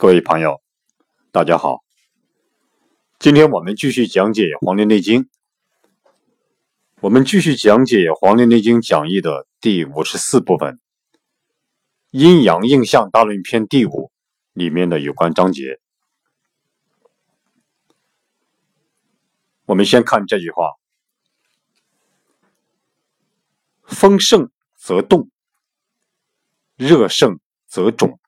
各位朋友，大家好。今天我们继续讲解《黄帝内经》，我们继续讲解《黄帝内经讲义》的第54部分《阴阳应象大论篇》第5里面的有关章节。我们先看这句话：风盛则动，热盛则肿，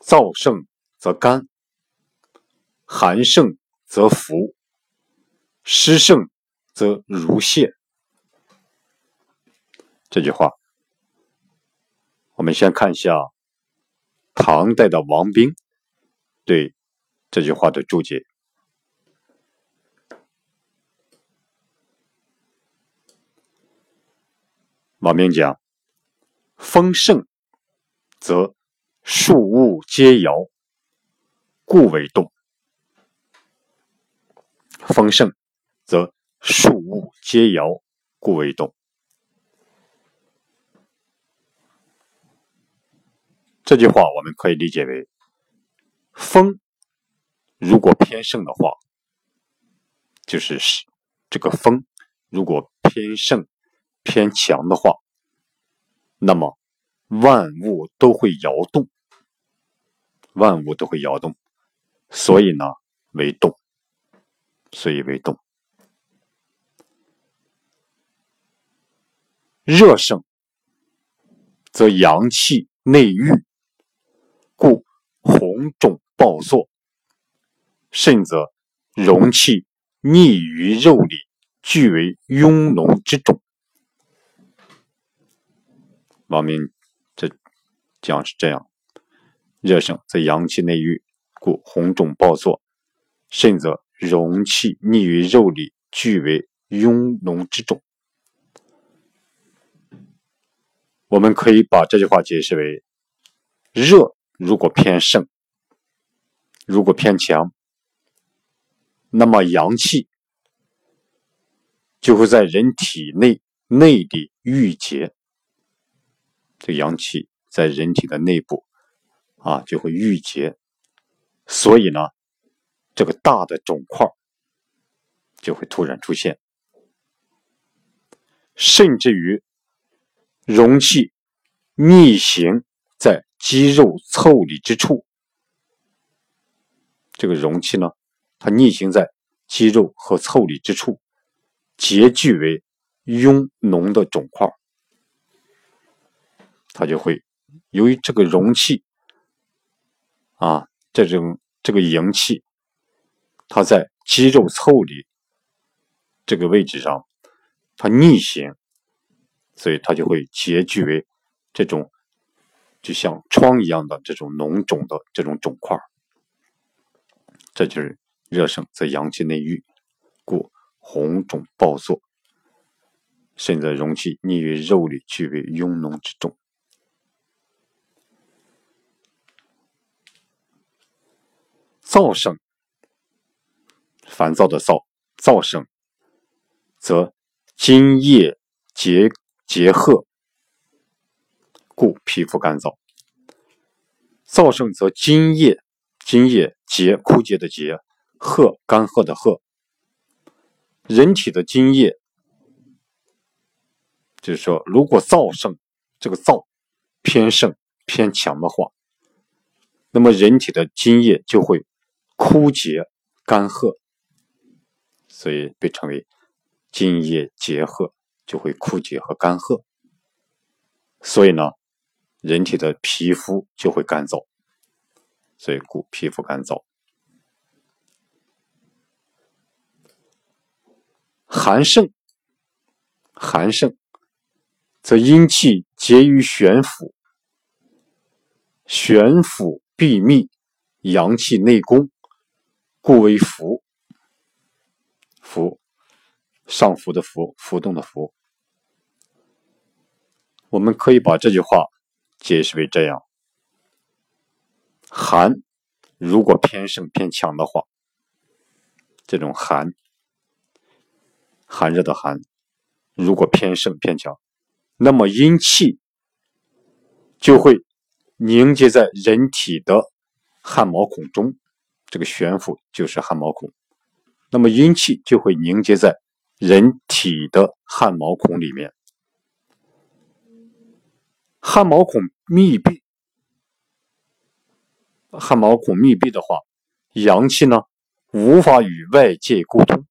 燥盛则干，寒盛则浮，湿盛则如泻。这句话我们先看一下唐代的王冰对这句话的注解。王冰讲：风盛则数物皆摇，故为动。风盛则数物皆摇，故为动。这句话我们可以理解为，风如果偏盛的话，就是这个风如果偏盛偏强的话，那么万物都会摇动，万物都会摇动，所以呢为动，所以为动。热盛则阳气内郁，故红肿暴作，甚则容气逆于肉里，俱为痈脓之肿。王明讲是这样：热盛则阳气内郁，故红肿暴作，甚则容气逆于肉里，俱为痈脓之肿。我们可以把这句话解释为：热如果偏盛，如果偏强，那么阳气就会在人体内里郁结，这阳气在人体的内部就会郁结，所以呢这个大的肿块就会突然出现，甚至于容器逆行在肌肉凑理之处，这个容器呢它逆行在肌肉和凑理之处，结聚为痈脓的肿块，它就会由于这个容器这个营气它在肌肉凑里这个位置上它逆行，所以它就会结聚为这种就像疮一样的这种脓肿的这种肿块。这就是热盛则阳气内郁，故红肿暴作，甚则容气逆于肉里，俱为痈脓之肿。燥盛，烦躁的燥，燥盛则津液结壑，故皮肤干燥。燥盛则津液结，枯竭的结，壑干壑的壑。人体的津液就是说，如果燥盛，这个燥偏盛偏强的话，那么人体的津液就会枯竭干涸，所以被称为津液结壑，就会枯竭和干涸，所以呢人体的皮肤就会干燥，所以故皮肤干燥。寒盛则阴气结于悬浮，悬浮闭密，阳气内攻，故为浮。浮，上浮的浮，浮动的浮。我们可以把这句话解释为这样：寒如果偏盛偏强的话，这种寒，寒热的寒，如果偏盛偏强，那么阴气就会凝结在人体的汗毛孔中，这个悬浮就是汗毛孔，那么阴气就会凝结在人体的汗毛孔里面。汗毛孔密闭的话，阳气呢无法与外界沟通。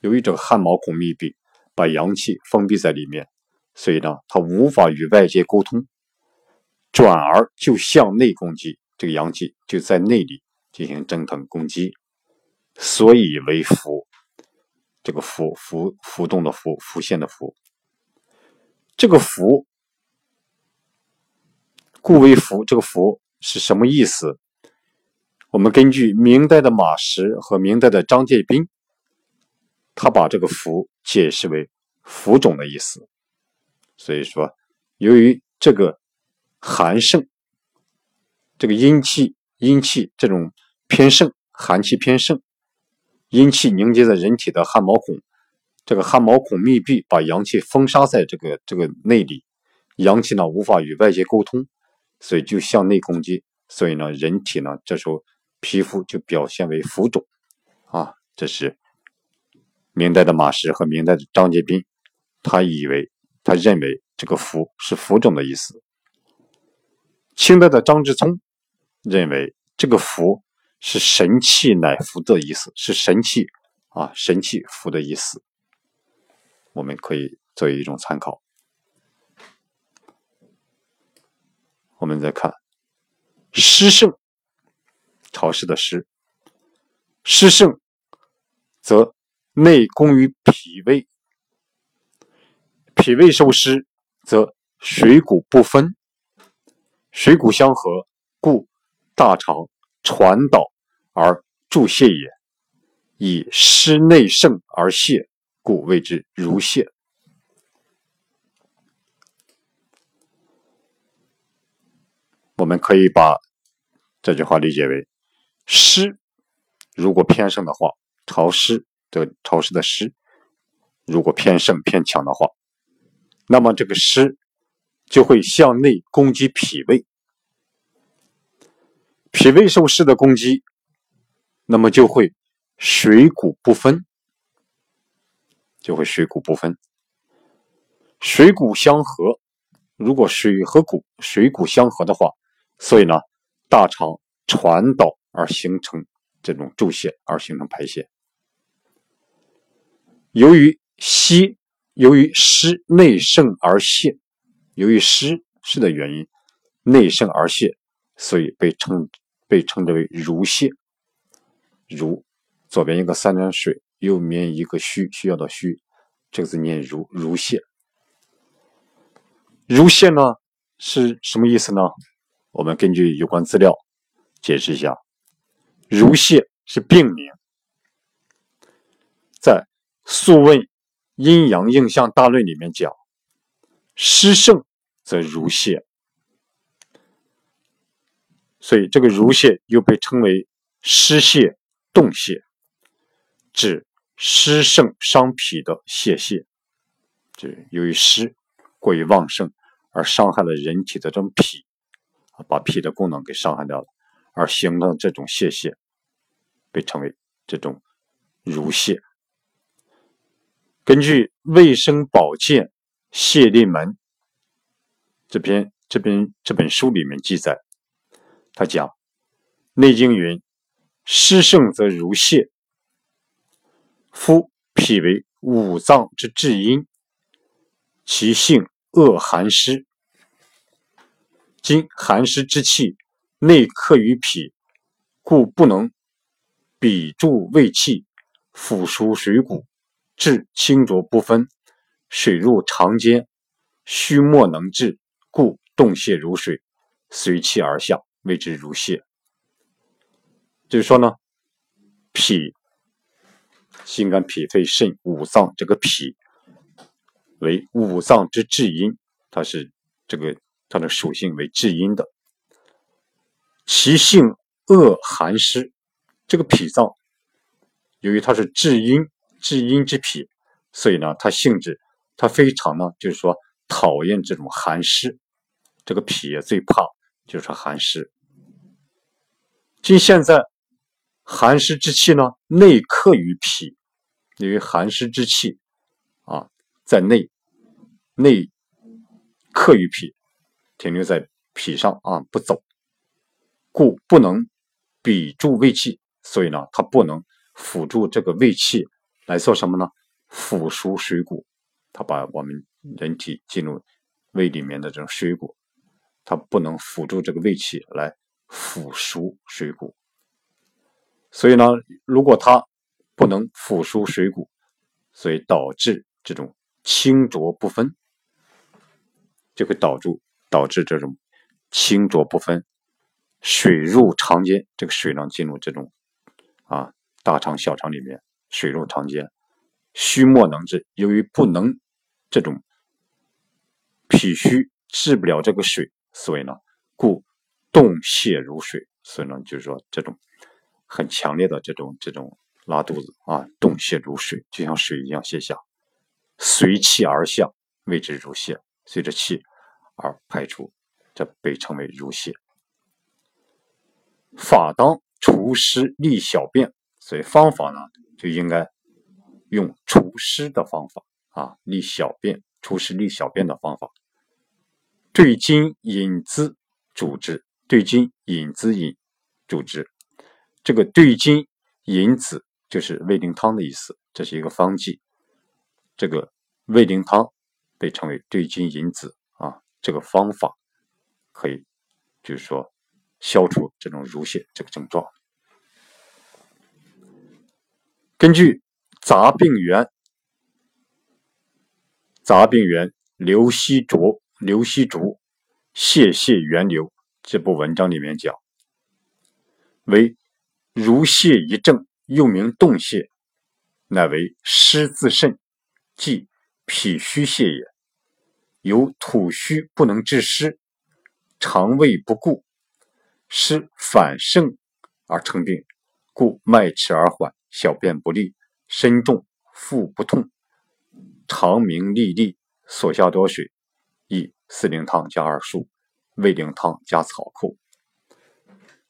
由于这个汗毛孔密闭，把阳气封闭在里面，所以呢它无法与外界沟通，转而就向内攻击，这个阳气就在内里进行蒸腾攻击，所以为浮。这个浮动的浮，浮现的浮，这个浮故为浮。这个浮是什么意思？我们根据明代的马识和明代的张介宾，他把这个浮解释为浮肿的意思。所以说由于这个寒盛，这个阴气这种偏盛，寒气偏盛，阴气凝结在人体的汗毛孔，这个汗毛孔密闭，把阳气封杀在这个内里，阳气呢无法与外界沟通，所以就向内攻击，所以呢人体呢这时候皮肤就表现为浮肿啊。这是明代的马识和明代的张介宾，他认为这个浮是浮肿的意思。清代的张之聪认为这个浮是神气乃浮的意思，是神气浮的意思，我们可以作为一种参考。我们再看湿盛，潮湿的湿，湿盛则内攻于脾胃，脾胃受湿则水谷不分，水谷相合，故大肠传导而助泻也，以湿内盛而泻，故谓之如泻。我们可以把这句话理解为，湿如果偏盛的话，潮湿的湿如果偏盛偏强的话，那么这个湿就会向内攻击脾胃，脾胃受湿的攻击，那么就会水谷不分，水谷相合，如果水谷相合的话，所以呢大肠传导而形成这种助泻，而形成排泄。由于湿内盛而泻，由于湿的原因内盛而泻，所以被称之为如泻。如左边一个三点水，右面一个需要的需，这个字念如泻。如泻呢是什么意思呢？我们根据有关资料解释一下，如泻是病名，在《素问·阴阳应象大论》里面讲，湿盛则如泻，所以这个如泻又被称为湿泻、冻泻，指湿盛伤脾的泄泻。由于湿过于旺盛而伤害了人体的这种脾，把脾的功能给伤害掉了，而形成这种泄泻，被称为这种如泻。根据卫生保健谢立门这本书里面记载，他讲内经云，湿盛则如泻，夫脾为五脏之至阴，其性恶寒湿，今寒湿之气内克于脾，故不能比助胃气，腐熟水谷，致清浊不分，水入肠间，虚莫能治，故冻泻如水，随气而下，谓之如泻。就是说呢，脾心肝脾肺肾五脏，这个脾为五脏之至阴，它的属性为至阴的，其性恶寒湿，这个脾脏由于它是至阴之脾，所以呢它性质它非常呢就是说讨厌这种寒湿，这个脾也最怕就是寒湿。即现在寒湿之气呢内克于脾，因为寒湿之气啊在内克于脾，停留在脾上啊不走，故不能比助胃气，所以呢它不能辅助这个胃气来做什么呢？腐熟水谷，它把我们人体进入胃里面的这种水谷，它不能辅助这个胃气来腐熟水谷。所以呢如果它不能腐熟水谷，所以导致这种清浊不分，就会导致这种清浊不分，水入肠间，这个水呢进入这种啊大肠小肠里面，水入肠间，虚莫能治。由于不能这种脾虚治不了这个水，所以呢故动泻如水，所以呢就是说这种很强烈的这种拉肚子啊，动泻如水，就像水一样泻下，随气而下，谓之如泻，随着气而排出，这被称为如泻。法当除湿利小便，所以方法呢就应该用除湿的方法啊，利小便，除湿利小便的方法。对金引滋主之，对金引滋引主之，这个对金引子就是胃灵汤的意思，这是一个方剂。这个胃灵汤被称为对金引子啊，这个方法可以就是说消除这种如泻这个症状。根据杂病源刘希竹泻源流这部文章里面讲，为如泻一症，又名动泻，乃为湿自肾，即脾虚泻也。由土虚不能治湿，肠胃不固，湿反盛而成病，故脉迟而缓，小便不利，身重，腹不痛，肠鸣历历，所下多水，亦四灵汤加二术，胃灵汤加草寇。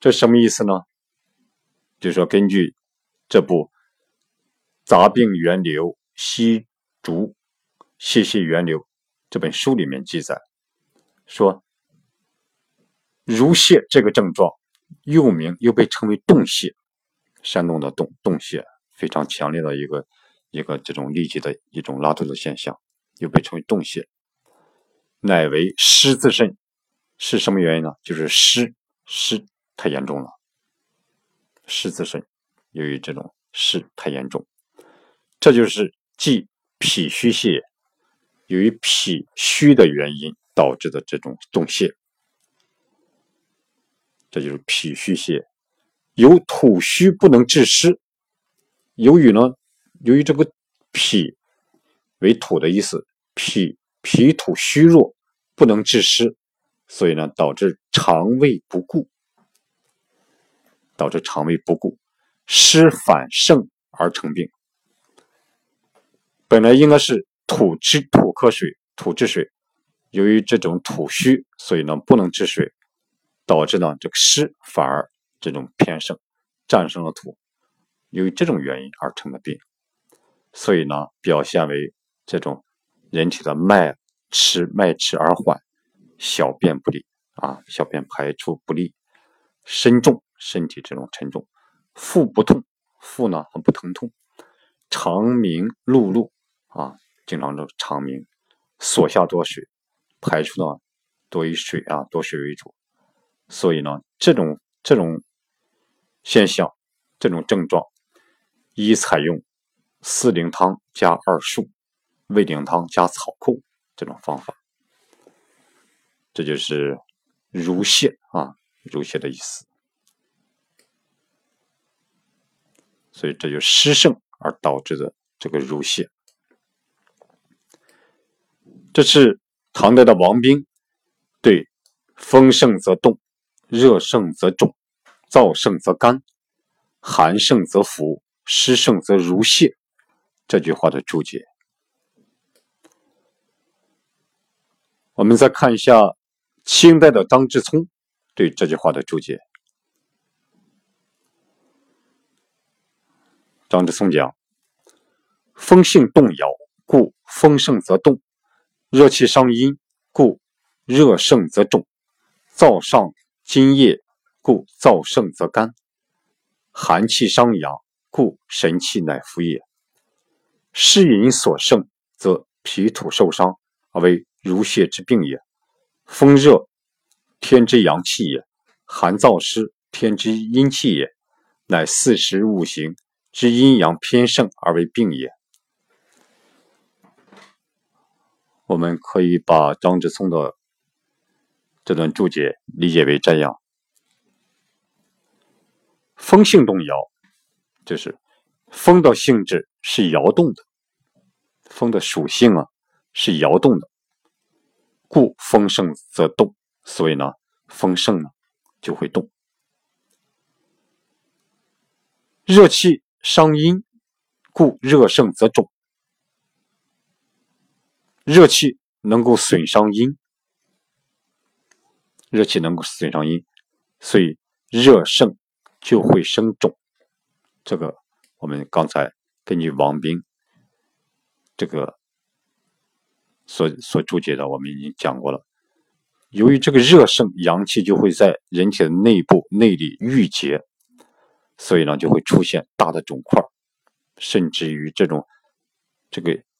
这什么意思呢？就是说根据这部杂病源流希竹泻源流这本书里面记载说，如泻这个症状又被称为动泻，山东的动泻非常强烈的一个这种痢疾的一种拉肚子现象，又被称为动泻，乃为湿自肾。是什么原因呢？就是湿太严重了，湿自肾，由于这种湿太严重，这就是即脾虚泻，由于脾虚的原因导致的这种动泻，这就是脾虚泻。由土虚不能治湿，由于这个脾为土的意思，脾土虚弱不能治湿，所以呢导致肠胃不固，湿反盛而成病。本来应该是土克水，由于这种土虚，所以呢不能治水，导致呢这个湿反而这种偏盛，战胜了土，由于这种原因而成了病，所以呢表现为这种人体的脉迟而缓，小便不利啊，小便排出不利，身重，身体这种沉重，腹不痛，腹呢很不疼痛，肠鸣辘辘啊，经常的肠鸣，所下多水，排出呢多以水啊，多水为主，所以呢这种现象，这种症状，一采用四灵汤加二术，胃灵汤加草寇这种方法。这就是如泻啊，如泻的意思。所以这就湿盛而导致的这个如泻。这是唐代的王冰对风盛则动，热盛则肿，燥盛则干，寒盛则浮，湿盛则如泻这句话的注解。我们再看一下清代的张志聪对这句话的注解。张之松讲：风性动摇，故风盛则动；热气伤阴，故热盛则肿；燥上津液，故燥盛则干；寒气伤阳，故神气乃服也。湿饮所盛，则脾土受伤，而为濡血之病也。风热，天之阳气也；寒燥湿，天之阴气也。乃四时五行之阴阳偏盛而为病也。我们可以把张之松的这段注解理解为这样：风性动摇，就是风的性质是摇动的，风的属性啊是摇动的，故风盛则动，所以呢风盛呢就会动。热气伤阴，故热盛则肿；热气能够损伤阴，热气能够损伤阴，所以热盛就会生肿。这个我们刚才根据王冰这个所注解的，我们已经讲过了。由于这个热盛，阳气就会在人体的内部内里郁结，所以呢就会出现大的肿块，甚至于这个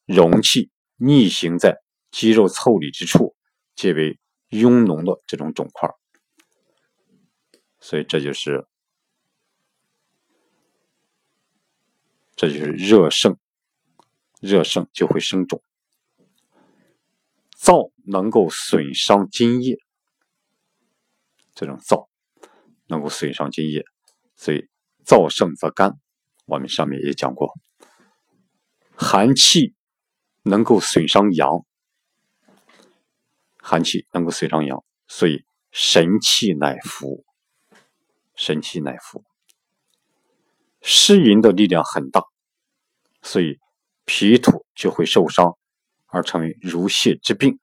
容器逆行在肌肉凑理之处，皆为壅脓的这种肿块。所以这就是热盛就会生肿。燥能够损伤津液，这种燥能够损伤津液，所以燥盛则干，我们上面也讲过。寒气能够损伤阳，寒气能够损伤阳，所以神气乃服，神气乃服。湿淫的力量很大，所以脾土就会受伤，而成为濡血之病，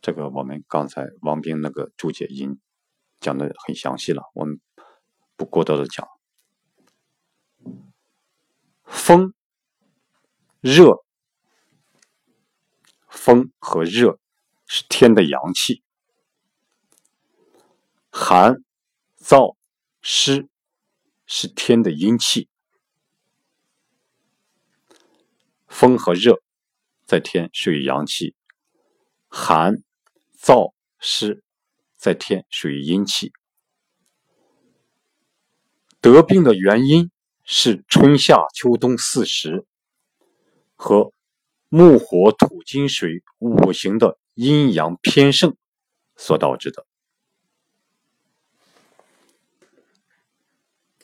这个我们刚才王冰那个注解已经讲得很详细了，我们不过多的讲。风和热是天的阳气，寒、燥、湿是天的阴气。风和热在天属于阳气，寒、燥、湿在天属于阴气。得病的原因是春夏秋冬四时和木火土金水五行的阴阳偏盛所导致的。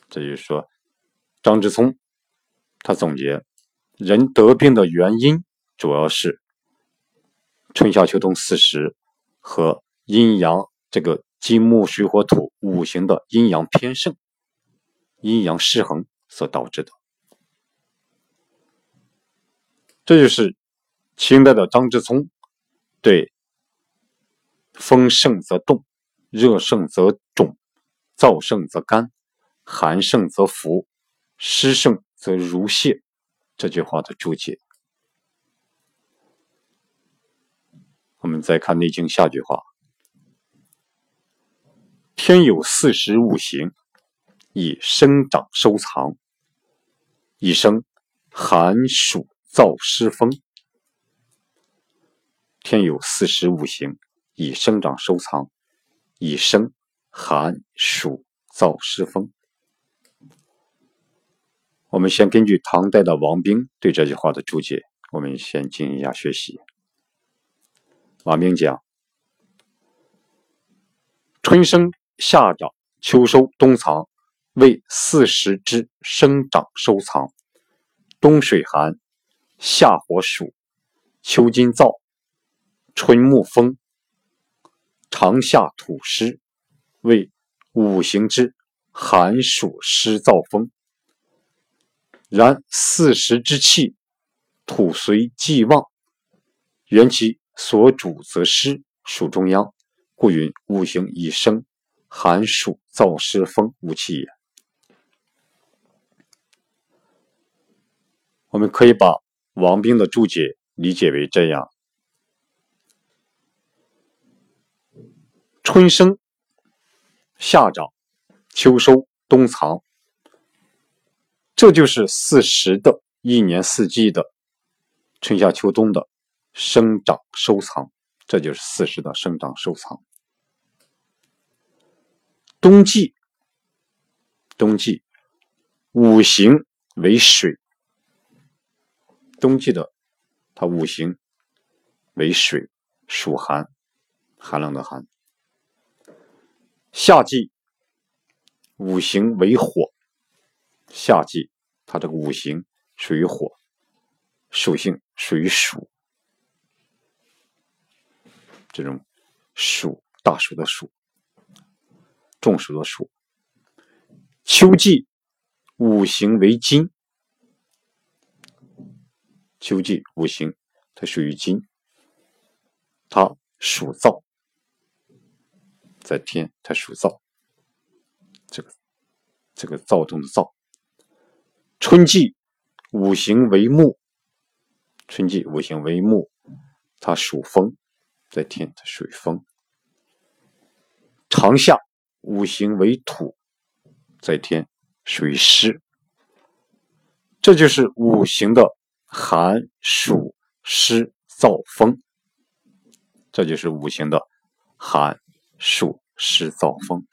这就是说，张之松他总结，人得病的原因主要是春夏秋冬四时和阴阳这个金木水火土五行的阴阳偏盛、阴阳失衡所导致的。这就是清代的张之松对风盛则动、热盛则肿、燥盛则干、寒盛则服、湿盛则濡血这句话的注解。我们再看《内经》下句话：天有四时五行，以生长收藏，以生寒暑燥湿风。天有四时五行，以生长收藏，以生寒暑燥湿风。我们先根据唐代的王冰对这句话的注解，我们先进行一下学习。王冰讲：春生夏长，秋收冬藏，为四时之生长收藏。冬水寒，夏火暑，秋金燥，春木风，长夏土湿，为五行之寒暑湿燥风。然四时之气，土随既旺，原其所主则失，属中央，故云物形以生，寒暑燥湿风物气也。我们可以把王冰的注解理解为这样：春生夏长秋收冬藏，这就是四时的一年四季的春夏秋冬的生长收藏，这就是四时的生长收藏。冬季五行为水，冬季的它五行为水，属寒，寒冷的寒。夏季五行为火，夏季它这个五行属于火，属性属于暑，这种暑，大暑的暑，中暑的暑。秋季五行为金，秋季五行它属于金，它属燥，在天它属燥，这个躁动的燥。春季五行为木，春季五行为木，它属风，在天它属于风。长夏五行为土，在天属于湿。这就是五行的寒暑湿燥风，这就是五行的寒暑湿燥风。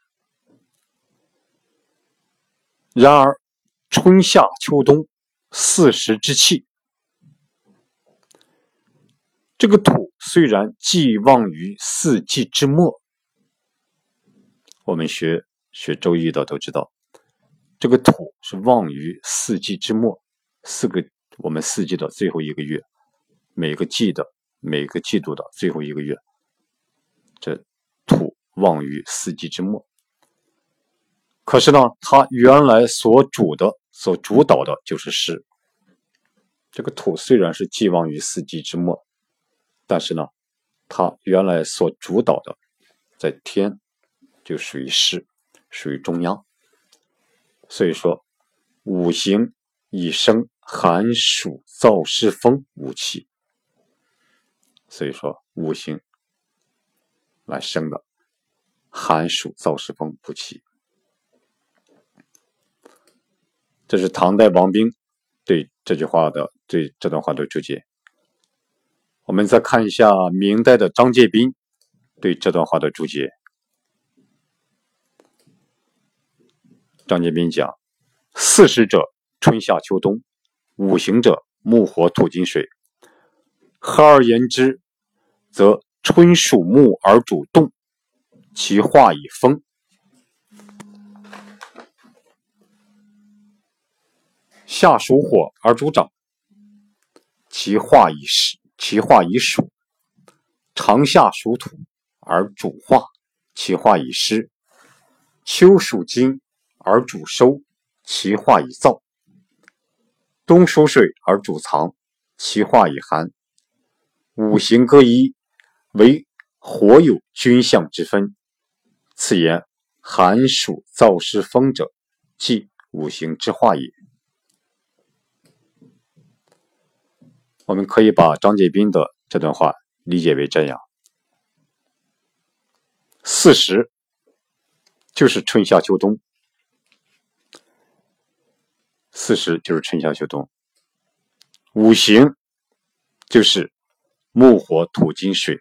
然而春夏秋冬四时之气，这个土虽然寄望于四季之末，我们学周易的都知道，这个土是望于四季之末，我们四季的最后一个月，每个季度的最后一个月，这土望于四季之末。可是呢，它原来所主导的就是湿。这个土虽然是寄望于四季之末，但是呢，它原来所主导的在天就属于湿，属于中央。所以说五行以生寒暑燥湿风五气，所以说五行来生的寒暑燥湿风五气。这是唐代王冰对这段话的注解。我们再看一下明代的张介宾对这段话的注解。张介宾讲：四时者，春夏秋冬；五行者，木火土金水。合而言之，则春属木而主动，其化以风。夏属火而主长，其化以暑。长夏属土而主化，其化以湿。秋属金而主收，其化以燥。冬属水而主藏，其化以寒。五行各一，为火有均象之分。此言寒暑燥湿风者，即五行之化也。我们可以把张介宾的这段话理解为这样：四时就是春夏秋冬，五行就是木火土金水，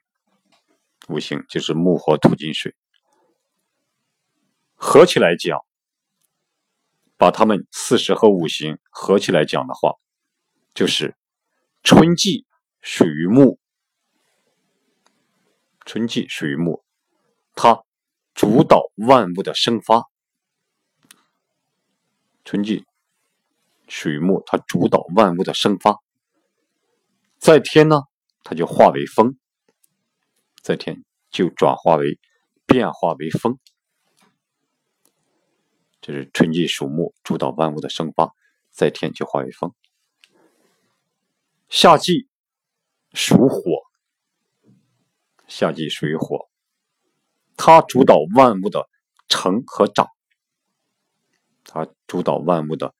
合起来讲，把他们四时和五行合起来讲的话，就是春季属于木，它主导万物的生发。在天呢，它就化为风，在天就变化为风。这是春季属木，主导万物的生发，在天就化为风。夏季属火，夏季属于火，它主导万物的成和长，它主导万物的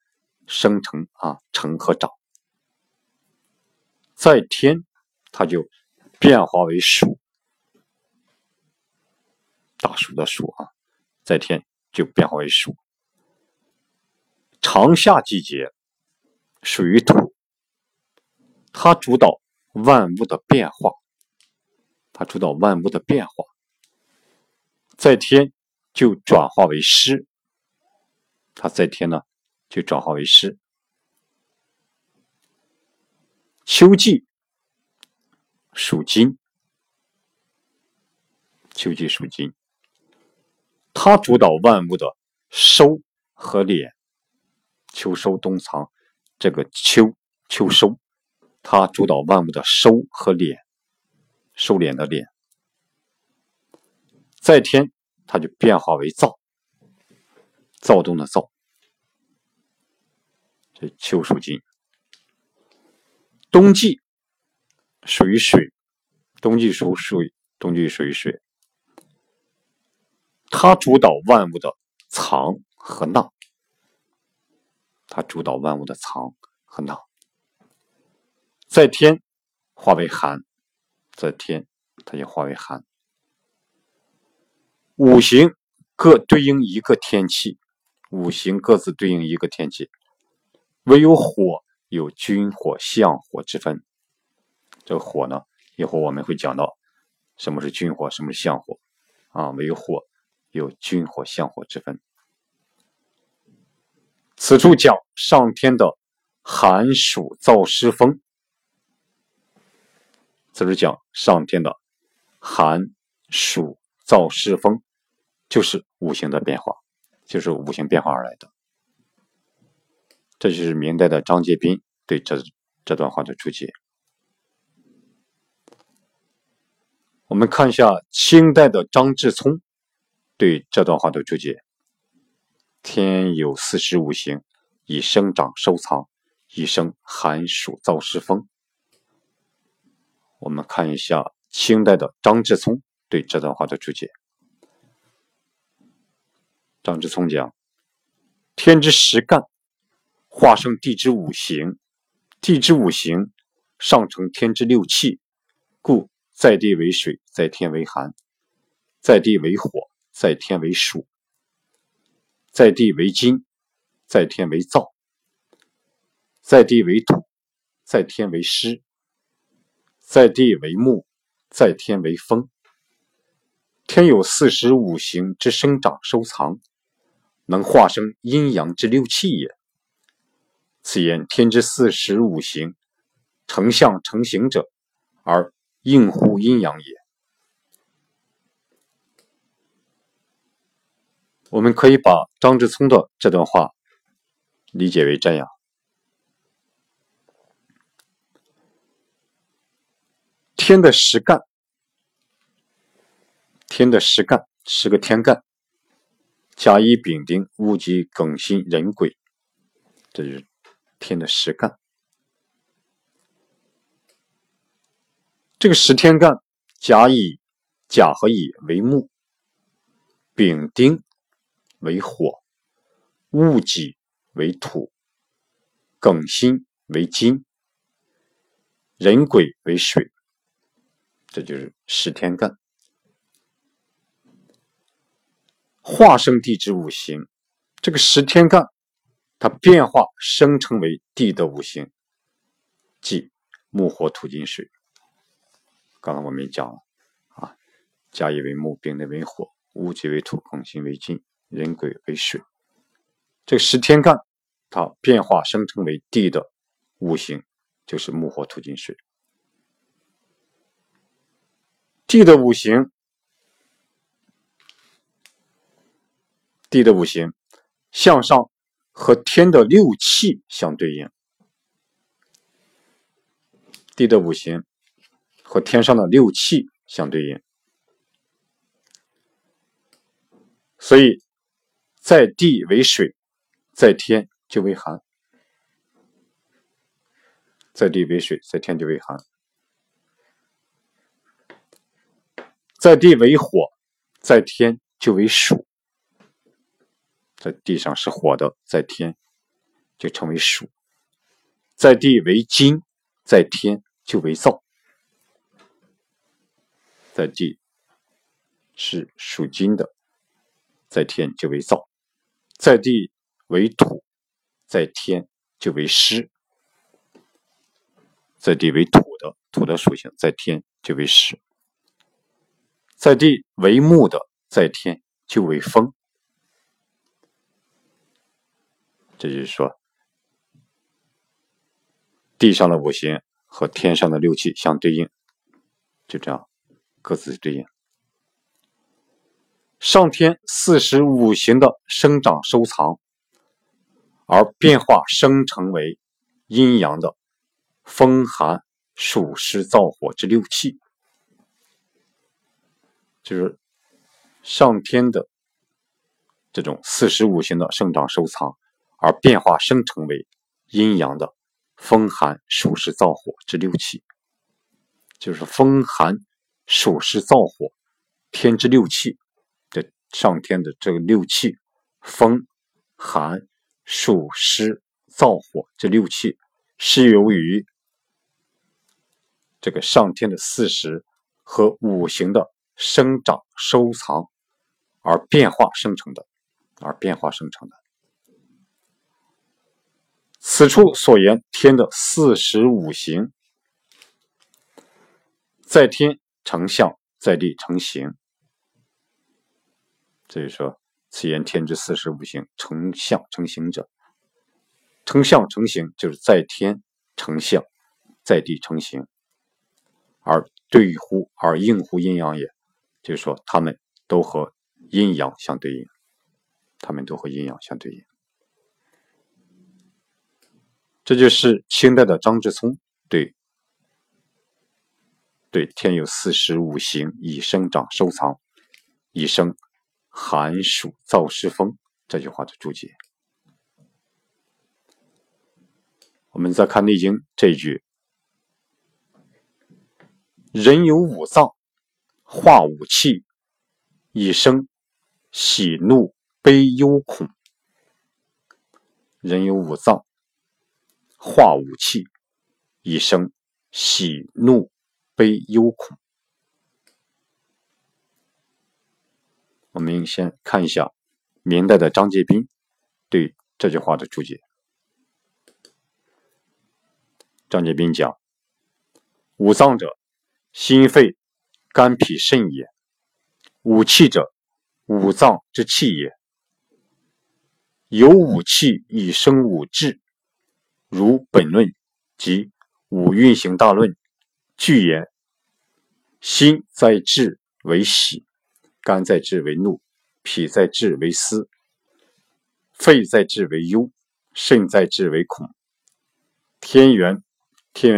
生成啊，成和长。在天，它就变化为暑，大暑的暑啊，在天就变化为暑。长夏季节属于土，它主导万物的变化，它主导万物的变化，在天就转化为湿，它在天呢就转化为湿。秋季属金，秋季属金，它主导万物的收和敛，秋收冬藏，这个秋收，它主导万物的收和敛，收敛的敛。在天，它就变化为躁，躁动的躁，这秋属金。冬季属于水，冬季属于水，它主导万物的藏和纳，它主导万物的藏和纳。在天化为寒，在天它也化为寒。五行各对应一个天气，五行各自对应一个天气，唯有火有军火相火之分。这个火呢，一会儿我们会讲到什么是军火，什么是相火啊，唯有火有军火相火之分。此处讲上天的寒暑燥湿风，此处讲上天的寒暑燥湿风，就是五行的变化，就是五行变化而来的。这就是明代的张杰斌对这段话的注解。我们看一下清代的张志聪对这段话的注解。天有45行，以生长收藏，以生寒暑燥湿风。我们看一下清代的张志聪对这段话的注解。张志聪讲，天之实干，化生地之五行，地之五行上承天之六气，故在地为水，在天为寒，在地为火，在天为暑，在地为金，在天为燥，在地为土，在天为湿，在地为木，在天为风。天有45行之生长收藏，能化生阴阳之六气也。此言天之45行，成象成形者，而应乎阴阳也。我们可以把张志聪的这段话理解为这样：天的实干，天的实干，十个天干，甲乙丙丁戊己庚辛壬癸，这是天的实干。这个十天干，甲和乙为木，丙丁为火，戊己为土，庚辛为金，壬癸为水，这就是十天干。化生地之五行，这个十天干它变化生成为地的五行，即木火土金水。刚才我们讲了啊，甲乙为木，丙丁为火，戊己为土，庚辛为金，人鬼为水，这个十天干它变化生成为地的五行，就是木火土金水。地的五行向上和天的六气相对应，地的五行和天上的六气相对应，所以在地为水，在天就为寒，在地为水，在天就为寒。在地为火，在天就为暑。在地上是火的，在天就成为暑。在地为金，在天就为燥。在地是属金的，在天就为燥。在地为土，在天就为湿。在地为土的，土的属性，在天就为湿。在地为木的，在天就为风。这就是说，地上的五行和天上的六气相对应，就这样各自对应。上天四时五行的生长收藏，而变化生成为阴阳的风寒暑湿燥火之六气，就是上天的这种四时五行的生长收藏，而变化生成为阴阳的风寒暑湿燥火之六气，就是风寒暑湿燥火天之六气，这上天的这个六气，风寒暑湿燥火这六气是由于这个上天的四时和五行的生长收藏而变化生成的，此处所言天的四时五行，在天成象，在地成形。所以说，此言天之四时五行，成象成形者，成象成形就是在天成象，在地成形，而对乎而应乎阴阳也，就是说它们都和阴阳相对应，这就是清代的张志聪对天有四时五行以生长收藏，以生寒暑燥湿风这句话的注解。我们再看《内经》这一句：人有五脏，化五气，以生喜怒悲忧恐。人有五脏，化五气，以生喜怒悲忧恐。我们先看一下明代的张介宾对这句话的注解。张介宾讲：五脏者，心肺肝脾肾也；五气者，五脏之气也。由五气以生五志，如本论及《五运行大论》据言：心在志为喜，肝在志为怒，脾在志为思，肺在志为忧，肾在志为恐。天元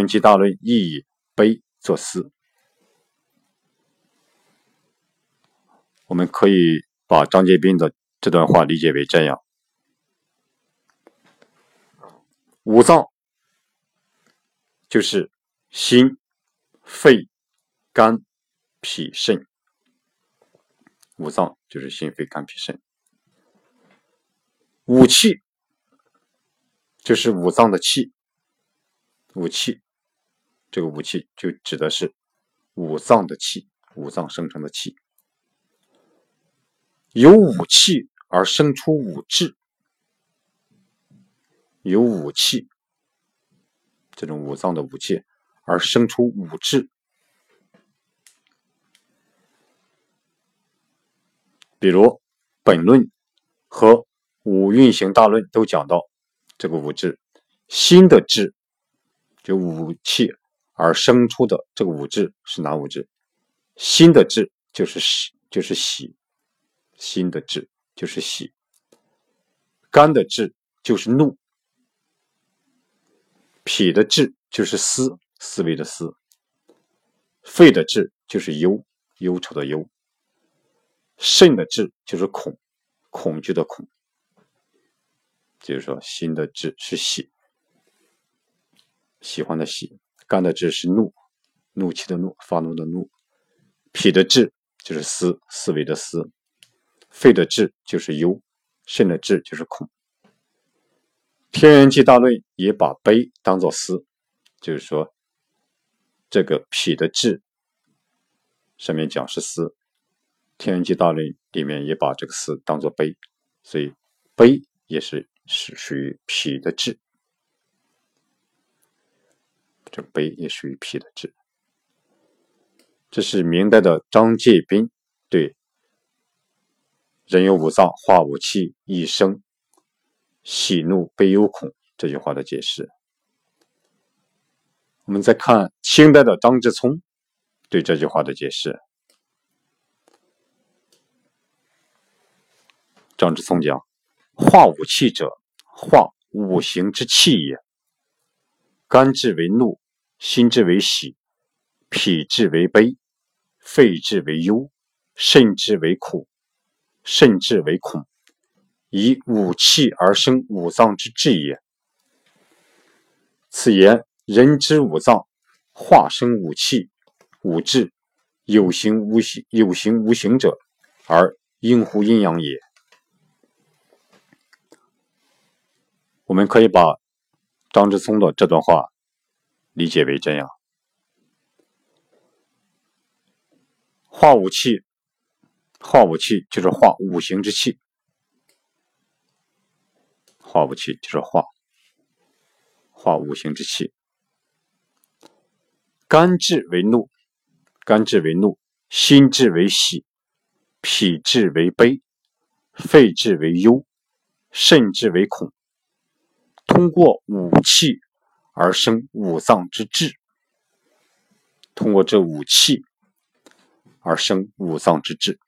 纪大论亦以悲作思。我们可以把张介宾的这段话理解为这样：五脏就是心、肺、肝、脾、肾。五气就是五脏的气，这个五气就指的是五脏的气，五脏生成的气。由五气而生出五志，由五气这种五脏的五气而生出五志，比如本论和五运行大论都讲到这个五志，心的志就五气而生出的这个五志是哪五志？心的志就是喜，肝的志就是怒，脾的志就是思，思维的思，肺的志就是忧，忧愁的忧，肾的志就是恐，恐惧的恐。就是说心的志是喜，喜欢的喜，肝的志是怒，怒气的怒，发怒的怒，脾的志就是思，思维的思；肺的志就是忧；肾的志就是恐。天人际大论也把悲当作思，就是说这个脾的志上面讲是思，天人际大论里面也把这个思当作悲，所以悲也是属于脾的志，这个悲也属于脾的志。这是明代的张介宾对人有五脏化五气一生喜怒悲忧恐这句话的解释。我们再看清代的张之聪对这句话的解释。张之聪讲，化五气者，化五行之气也。肝之为怒，心之为喜，脾之为悲，肺之为忧，肾之为苦，肾之为恐，以五气而生五脏之志也。此言人之五脏化生五气五志，有形无形者，而应乎阴阳也。我们可以把张之聪的这段话理解为这样，化五气就是化五行之气，化五气就是化五行之气。肝志为怒，心志为喜，脾志为悲，肺志为忧，肾志为恐，通过五气而生五脏之志，通过这五气而生五脏之志。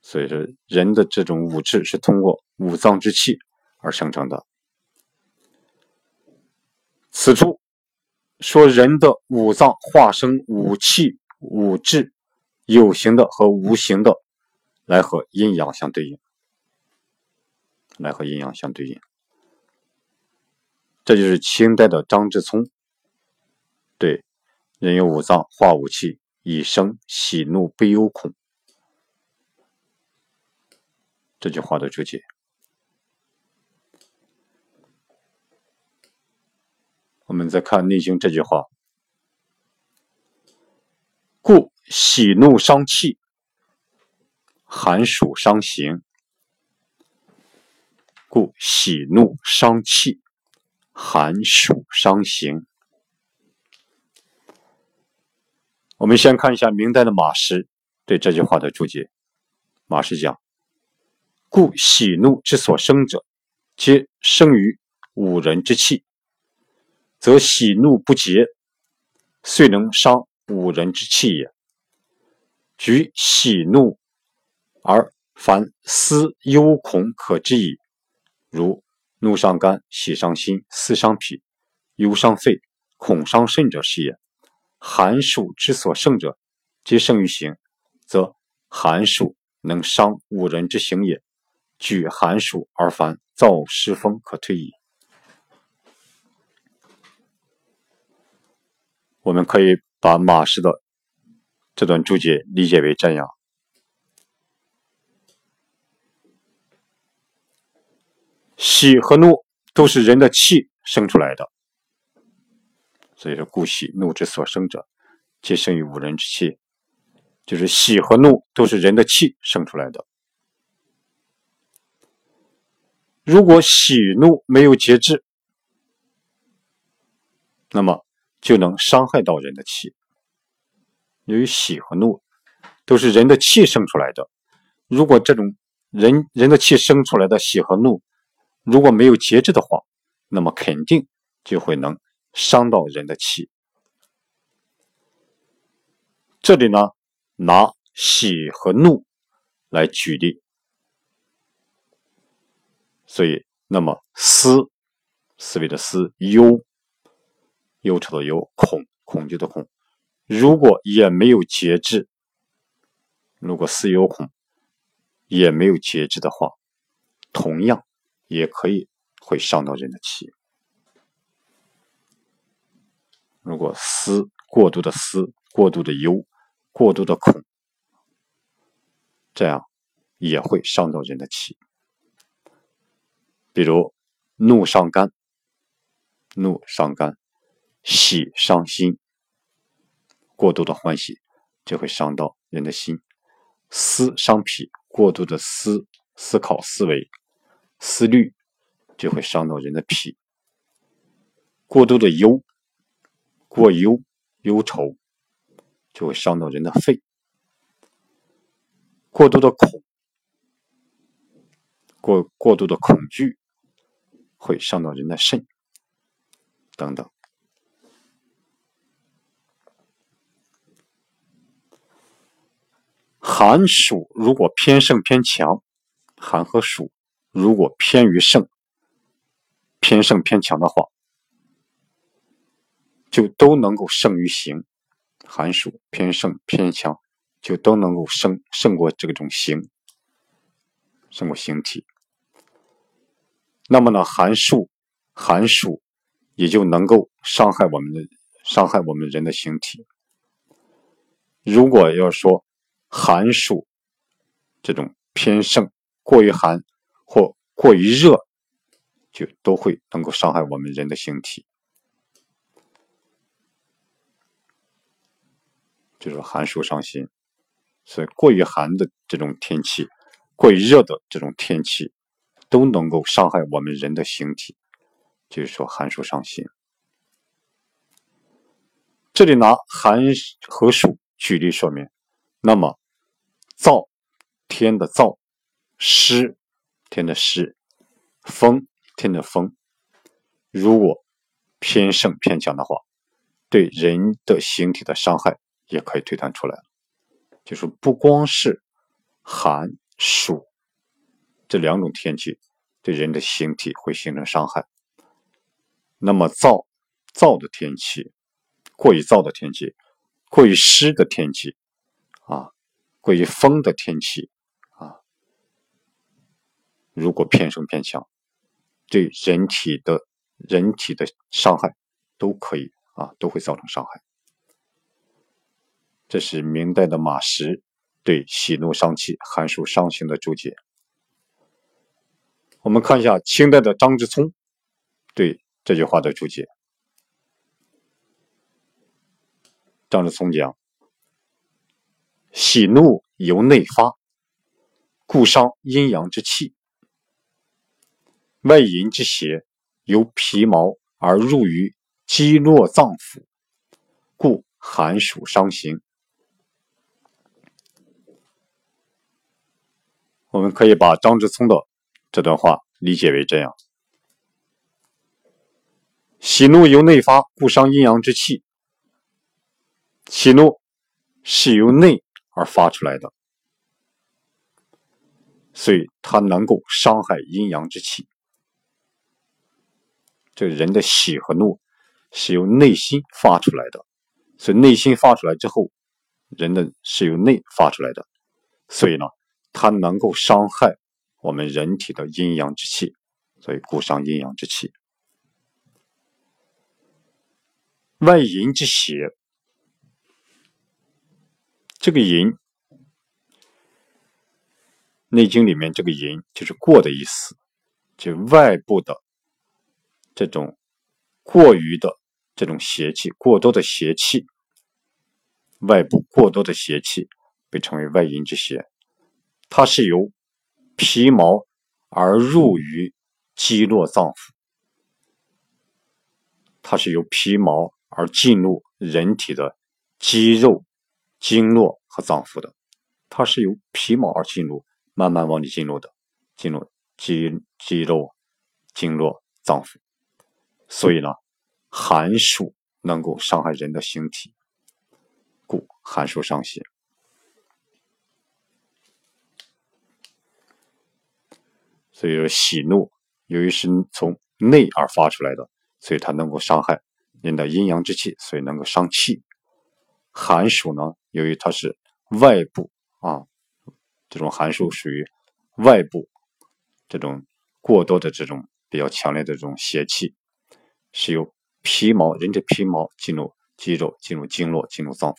所以说人的这种五志是通过五脏之气而生成的。此处说人的五脏化生五气五志，有形的和无形的来和阴阳相对应，这就是清代的张之聪对人有五脏化五气以生喜怒悲忧恐这句话的注解。我们再看《内经》这句话，故喜怒伤气，寒暑伤形。故喜怒伤气，寒暑伤形。我们先看一下明代的马识对这句话的注解。马识讲，故喜怒之所生者，皆生于五人之气，则喜怒不节，遂能伤五人之气也。举喜怒而凡思忧恐可知矣，如怒伤肝，喜伤心，思伤脾，忧伤肺，恐伤肾者是也。寒暑之所盛者，皆盛于形，则寒暑能伤五人之形也。举寒暑而凡燥湿风可退矣。我们可以把马识的这段注解理解为这样，喜和怒都是人的气生出来的，所以说故喜怒之所生者，皆生于五人之气，就是喜和怒都是人的气生出来的。如果喜怒没有节制，那么就能伤害到人的气。由于喜和怒都是人的气生出来的，如果这种人的气生出来的喜和怒如果没有节制的话，那么肯定就会能伤到人的气。这里呢，拿喜和怒来举例，所以那么思维的思，忧愁的忧，恐惧的恐，如果也没有节制，如果思忧恐也没有节制的话，同样也可以会伤到人的气。如果思过度的思过度的忧、过度的恐，这样也会伤到人的气。比如怒伤肝，怒伤肝，喜伤心，过度的欢喜就会伤到人的心。思伤脾，过度的思考、思维、思虑就会伤到人的脾。过度的忧，过忧、忧愁就会伤到人的肺。过度的恐，过度的恐惧会伤到人的肾等等。寒暑如果偏盛偏强，寒和暑如果偏于盛，偏盛偏强的话，就都能够胜于行。寒暑偏盛偏强，就都能够胜过这种形，胜过形体。那么呢，寒暑也就能够伤害我们人的形体。如果要说寒暑这种偏盛、过于寒或过于热，就都会能够伤害我们人的形体。就是寒暑伤心，所以过于寒的这种天气、过于热的这种天气都能够伤害我们人的形体，就是说寒暑伤心。这里拿寒和暑举例说明。那么燥，天的燥，湿，天的湿，风，天的风，如果偏盛偏强的话，对人的形体的伤害也可以推断出来。就是不光是寒暑这两种天气对人的形体会形成伤害，那么燥的天气，过于燥的天气，过于湿的天气啊，过于风的天气啊，如果偏盛偏强，对人体的伤害都可以啊，都会造成伤害。这是明代的马识对喜怒伤气、寒暑伤形的注解。我们看一下清代的张之聪对这句话的注解。张之聪讲：喜怒由内发，故伤阴阳之气；外淫之邪由皮毛而入于肌络脏腑，故寒暑伤形。我们可以把张之聪的这段话理解为这样：喜怒由内发，故伤阴阳之气。喜怒是由内而发出来的，所以它能够伤害阴阳之气。这人的喜和怒是由内心发出来的，所以内心发出来之后，人的是由内发出来的，所以呢，它能够伤害我们人体的阴阳之气，所以故伤阴阳之气。外淫之邪，这个淫，《内经》里面这个淫就是过的意思，就是外部的这种过于的这种邪气，过多的邪气，外部过多的邪气被称为外淫之邪。它是由皮毛而入于肌络脏腑，它是由皮毛而进入人体的肌肉、经络和脏腑的，它是由皮毛而进入，慢慢往里进入的，进入肌肉、经络、脏腑。所以呢，寒暑能够伤害人的形体，故寒暑伤形。所以说喜怒由于是从内而发出来的，所以它能够伤害人的阴阳之气，所以能够伤气。寒暑呢，由于它是外部啊，这种寒暑属于外部这种过多的这种比较强烈的这种邪气，是由皮毛，人的皮毛进入肌肉、进入经络、进入脏腑，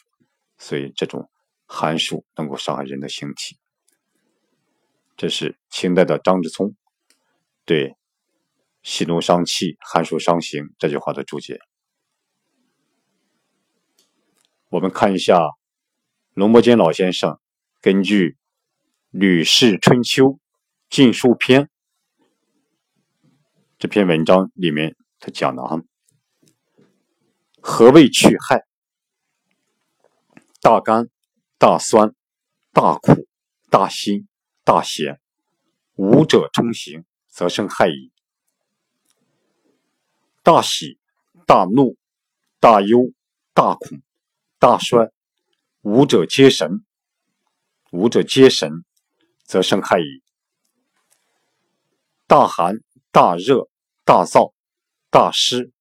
所以这种寒暑能够伤害人的形体。这是清代的张之聪对喜怒伤气，寒暑伤形这句话的注解。我们看一下龙伯坚老先生根据《吕氏春秋·晋书篇》这篇文章里面，他讲的何谓去害？大甘、大酸、大苦、大辛、大咸，五者充行，则生害矣。大喜、大怒、大忧、大恐、大衰，五者皆神，则生害矣。大寒、大热、大燥、大湿、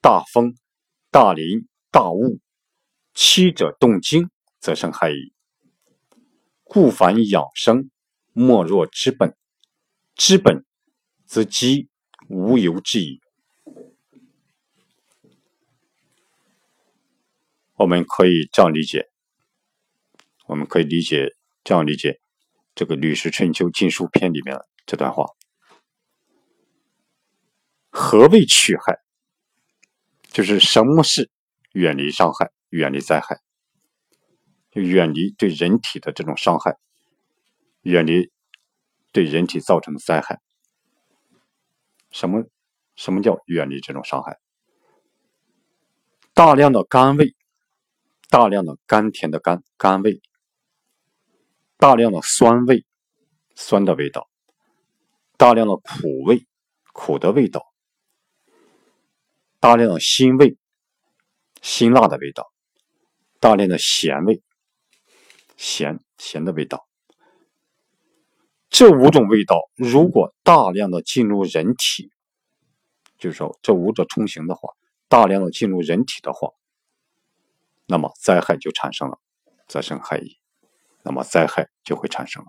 大风、大林、大雾，七者动经，则生害矣。故凡养生，莫若知本，知本则饥，无由至矣。我们可以这样理解这个《吕氏春秋·晋书篇》里面这段话。何谓去害？就是什么是远离伤害，远离灾害，远离对人体的这种伤害，远离对人体造成的灾害。什么叫远离这种伤害？大量的甘味，大量的甘甜的甘味，大量的酸味，酸的味道，大量的苦味，苦的味道，大量的辛味，辛辣的味道，大量的咸味，咸的味道。这五种味道如果大量的进入人体，就是说这五者充行的话，大量的进入人体的话，那么灾害就产生了，则生害矣。那么灾害就会产生了。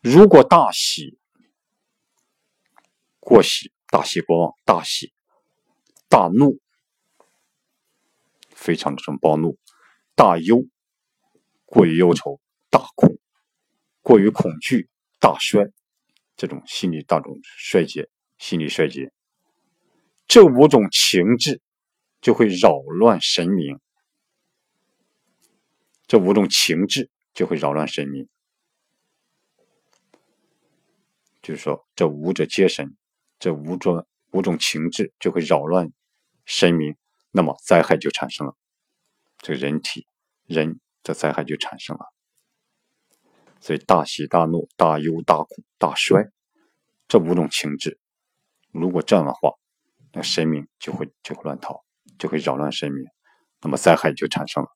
如果大喜、过喜、大喜过望、大喜、大怒，非常之暴怒，大忧，过于忧愁，大恐，过于恐惧，大衰，这种心理大种衰竭，心理衰竭，这五种情志就会扰乱神明，就是说这五者皆神，这五种情志就会扰乱神明，那么灾害就产生了，这个人的灾害就产生了。所以大喜、大怒、大忧、大苦、大衰，这五种情志如果这样的话，那神明就会乱套，就会扰乱神明，那么灾害就产生了。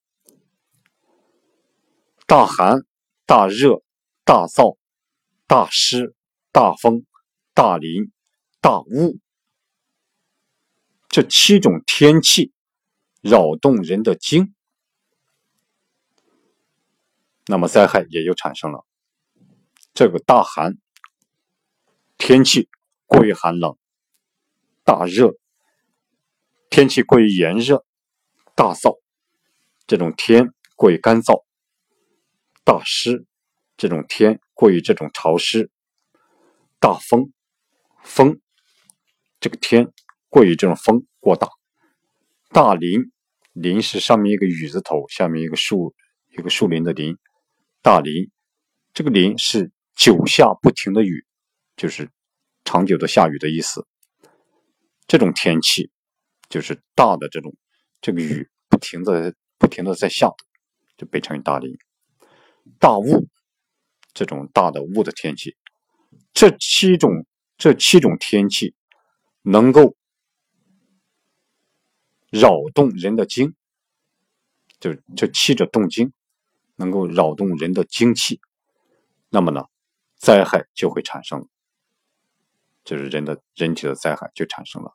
大寒、大热、大燥、大湿、大风、大林、大雾，这七种天气扰动人的经，那么灾害也就产生了。这个大寒，天气过于寒冷；大热，天气过于炎热；大燥，这种天过于干燥；大湿，这种天过于这种潮湿；大风，这个天过于这种风过大；大林，是上面一个雨字头，下面一个树林的林；大林，这个林是久下不停的雨，就是长久的下雨的意思。这种天气就是大的这个雨不停的在下，就被称为大林。大雾，这种大的雾的天气，这七种天气能够扰动人的经，就这七者动经，能够扰动人的精气，那么呢，灾害就会产生，就是人体的灾害就产生了。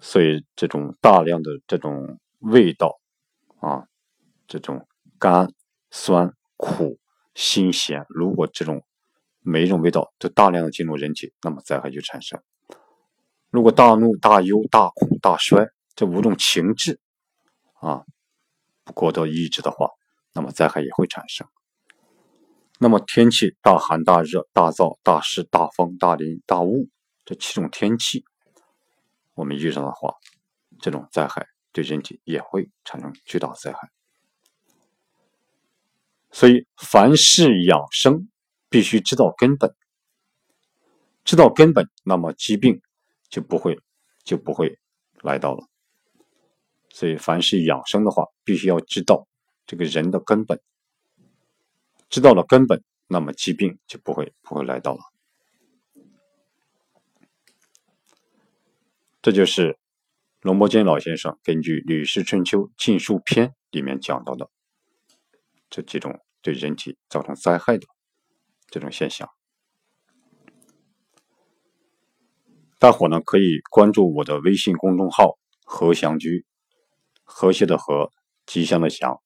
所以这种大量的这种味道这种甘、酸、苦、辛、咸，如果这种每一种味道都大量的进入人体，那么灾害就产生。如果大怒、大忧、大恐、大衰这五种情志不过得抑制的话，那么灾害也会产生。那么天气大寒、大热、大燥、大湿、大风、大淋、大雾这七种天气，我们遇上的话，这种灾害对人体也会产生巨大灾害。所以凡事养生必须知道根本，知道根本，那么疾病就不会来到了。所以凡是养生的话，必须要知道这个人的根本，知道了根本，那么疾病就不会来到了。这就是龙伯坚老先生根据《吕氏春秋·晋书篇》里面讲到的这几种对人体造成灾害的这种现象。大伙呢可以关注我的微信公众号“和祥居”，和谐的和，吉祥的祥，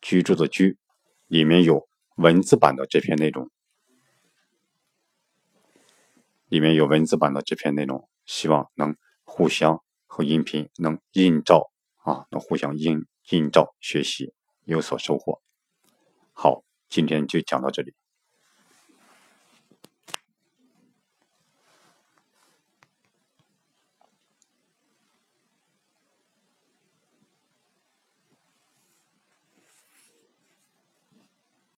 居住的居，里面有文字版的这篇内容，希望能互相和音频能映照能互相映照学习，有所收获。好，今天就讲到这里。